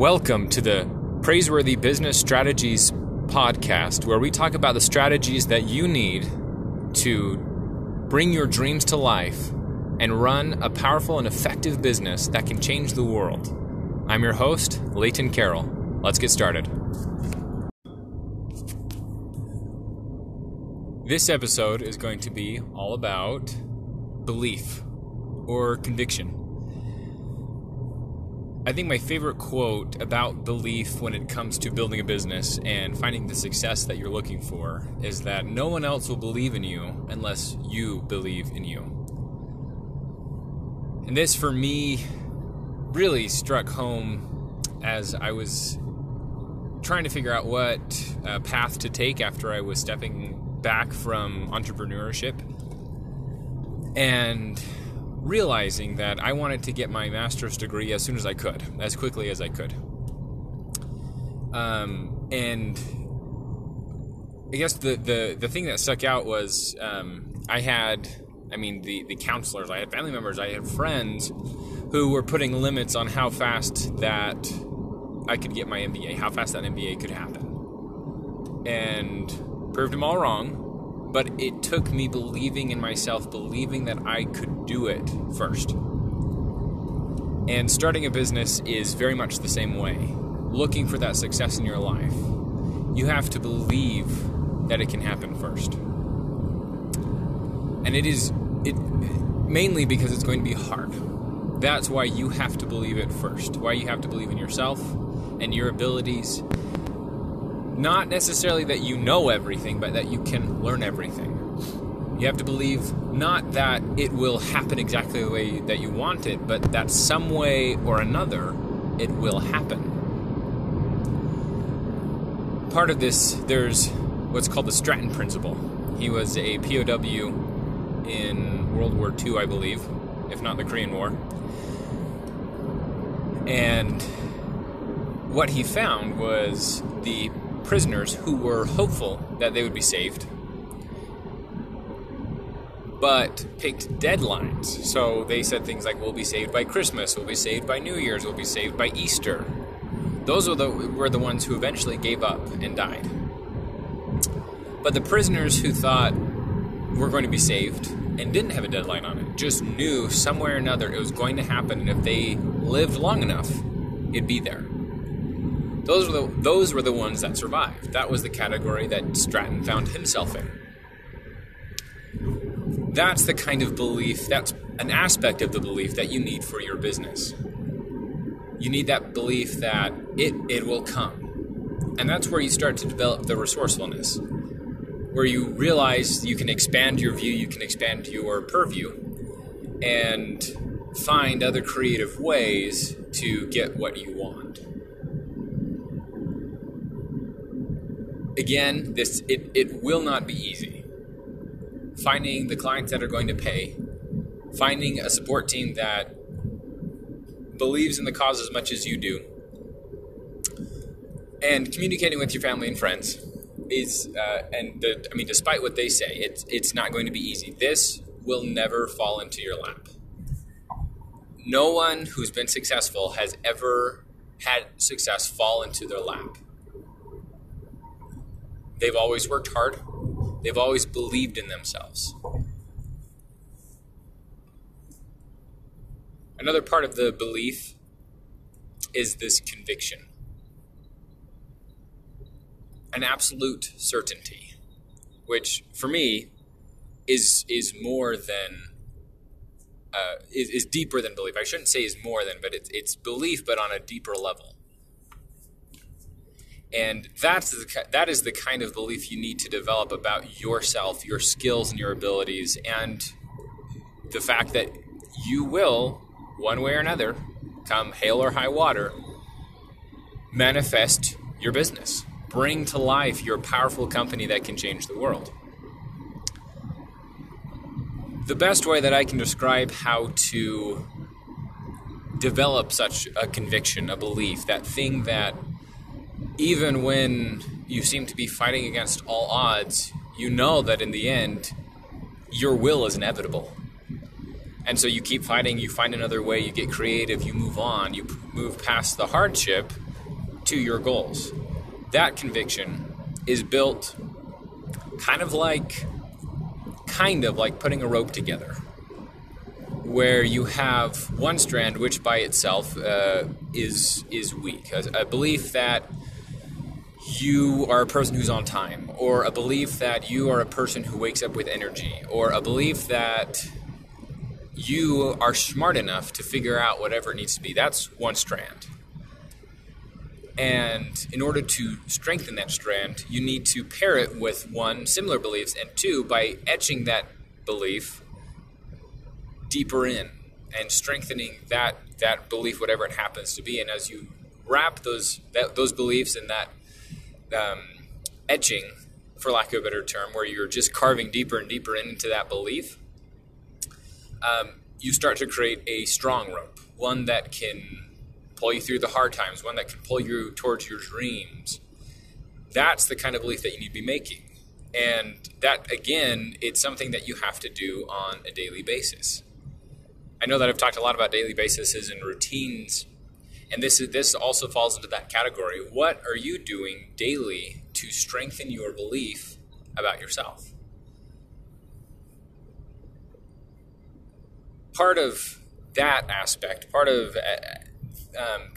Welcome to the Praiseworthy Business Strategies podcast, where we talk about the strategies that you need to bring your dreams to life and run a powerful and effective business that can change the world. I'm your host, Leighton Carroll. Let's get started. This episode is going to be all about belief or conviction. I think my favorite quote about belief when it comes to building a business and finding the success that you're looking for is that no one else will believe in you unless you believe in you. And this, for me, really struck home as I was trying to figure out what path to take after I was stepping back from entrepreneurship and realizing that I wanted to get my master's degree as soon as I could, as quickly as I could. And I guess the thing that stuck out was the counselors, I had family members, I had friends who were putting limits on how fast that I could get my MBA, how fast that MBA could happen. And proved them all wrong, but it took me believing in myself, believing that I could do it first. And starting a business is very much the same way. Looking for that success in your life, you have to believe that it can happen first. And it mainly because it's going to be hard. That's why you have to believe it first, why you have to believe in yourself and your abilities. Not necessarily that you know everything, but that you can learn everything. You have to believe not that it will happen exactly the way that you want it, but that some way or another it will happen. Part of this, there's what's called the Stratton Principle. He was a POW in World War II, I believe, if not the Korean War. And what he found was the prisoners who were hopeful that they would be saved, but picked deadlines. So they said things like, we'll be saved by Christmas, we'll be saved by New Year's, we'll be saved by Easter. Those were the ones who eventually gave up and died. But the prisoners who thought, we're going to be saved and didn't have a deadline on it, just knew somewhere or another it was going to happen, and if they lived long enough, it'd be there. Those were the ones that survived. That was the category that Stratton found himself in. That's the kind of belief, that's an aspect of the belief that you need for your business. You need that belief that it will come. And that's where you start to develop the resourcefulness, where you realize you can expand your view, you can expand your purview, and find other creative ways to get what you want. Again, it will not be easy. Finding the clients that are going to pay, finding a support team that believes in the cause as much as you do, and communicating with your family and friends is despite what they say, it's not going to be easy. This will never fall into your lap. No one who's been successful has ever had success fall into their lap. They've always worked hard. They've always believed in themselves. Another part of the belief is this conviction. An absolute certainty, which for me is more than is deeper than belief. I shouldn't say is more than, but it's belief, but on a deeper level. And that is the kind of belief you need to develop about yourself, your skills, and your abilities, and the fact that you will, one way or another, come hail or high water, manifest your business. Bring to life your powerful company that can change the world. The best way that I can describe how to develop such a conviction, a belief, that thing that even when you seem to be fighting against all odds, you know that in the end, your will is inevitable. And so you keep fighting, you find another way, you get creative, you move on, you move past the hardship, to your goals. That conviction is built kind of like putting a rope together, where you have one strand which by itself is weak. A belief that you are a person who's on time, or a belief that you are a person who wakes up with energy, or a belief that you are smart enough to figure out whatever it needs to be. That's one strand. And in order to strengthen that strand, you need to pair it with one, similar beliefs, and two, by etching that belief deeper in and strengthening that belief, whatever it happens to be. And as you wrap those beliefs in that etching, for lack of a better term, where you're just carving deeper and deeper into that belief, you start to create a strong rope, one that can pull you through the hard times, one that can pull you towards your dreams. That's the kind of belief that you need to be making. And that, again, it's something that you have to do on a daily basis. I know that I've talked a lot about daily basis and routines, and this also falls into that category. What are you doing daily to strengthen your belief about yourself? Part of that aspect, part of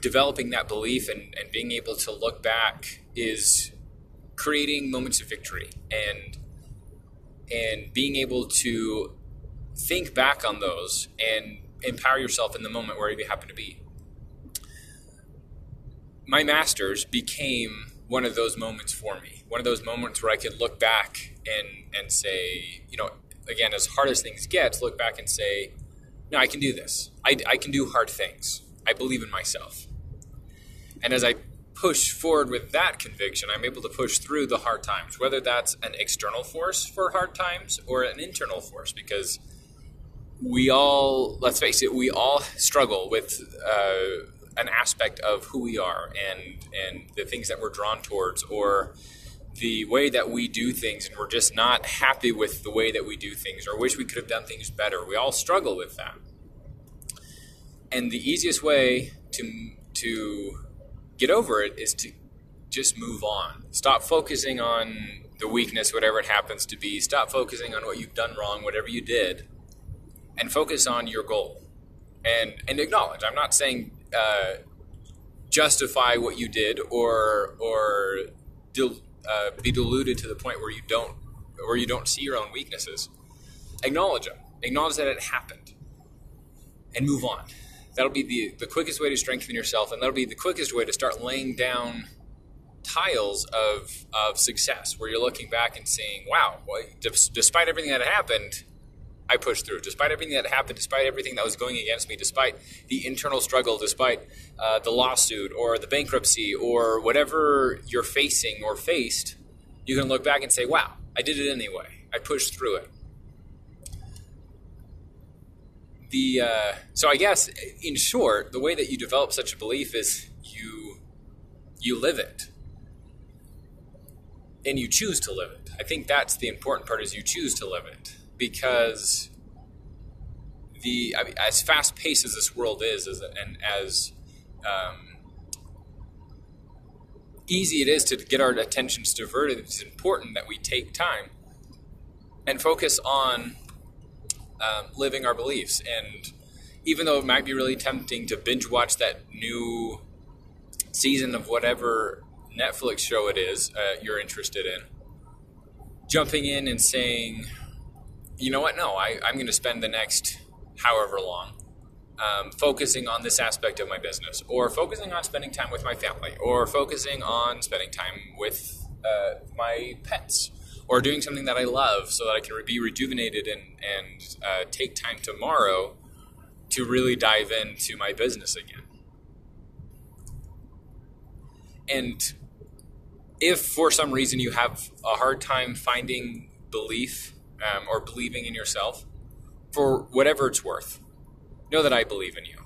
developing that belief and being able to look back, is creating moments of victory and being able to think back on those and empower yourself in the moment where you happen to be. My master's became one of those moments for me, one of those moments where I could look back and say, you know, again, as hard as things get, look back and say, no, I can do this. I can do hard things. I believe in myself. And as I push forward with that conviction, I'm able to push through the hard times, whether that's an external force for hard times or an internal force, because we all, let's face it, we all struggle with an aspect of who we are and the things that we're drawn towards, or the way that we do things, and we're just not happy with the way that we do things, or wish we could have done things better. We all struggle with that. And the easiest way to get over it is to just move on. Stop focusing on the weakness, whatever it happens to be. Stop focusing on what you've done wrong, whatever you did, and focus on your goal. And acknowledge. I'm not saying justify what you did or be deluded to the point where you don't see your own weaknesses. Acknowledge them. Acknowledge that it happened, and move on. That'll be the quickest way to strengthen yourself, and that'll be the quickest way to start laying down tiles of success, where you're looking back and saying, wow, well, despite everything that happened, I pushed through. Despite everything that happened, despite everything that was going against me, despite the internal struggle, despite the lawsuit or the bankruptcy or whatever you're facing or faced, you can look back and say, wow, I did it anyway. I pushed through it. So I guess, in short, the way that you develop such a belief is you live it, and you choose to live it. I think that's the important part, is you choose to live it, because as fast-paced as this world is and as easy it is to get our attentions diverted, it's important that we take time and focus on living our beliefs. And even though it might be really tempting to binge watch that new season of whatever Netflix show it is you're interested in, jumping in and saying, you know what, no, I'm going to spend the next however long focusing on this aspect of my business, or focusing on spending time with my family, or focusing on spending time with my pets, or doing something that I love so that I can be rejuvenated and take time tomorrow to really dive into my business again. And if for some reason you have a hard time finding belief or believing in yourself, for whatever it's worth, know that I believe in you.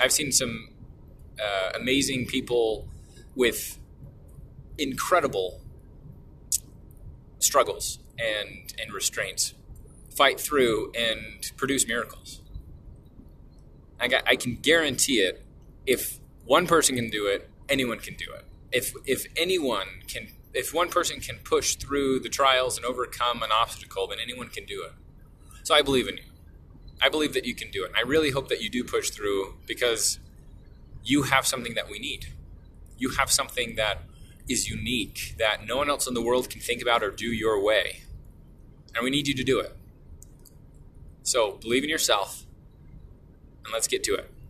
I've seen some amazing people with incredible struggles and restraints fight through and produce miracles. I can guarantee it. If one person can do it, anyone can do it. If one person can push through the trials and overcome an obstacle, then anyone can do it. So I believe in you. I believe that you can do it. And I really hope that you do push through, because you have something that we need. You have something that is unique, that no one else in the world can think about or do your way. And we need you to do it. So believe in yourself, and let's get to it.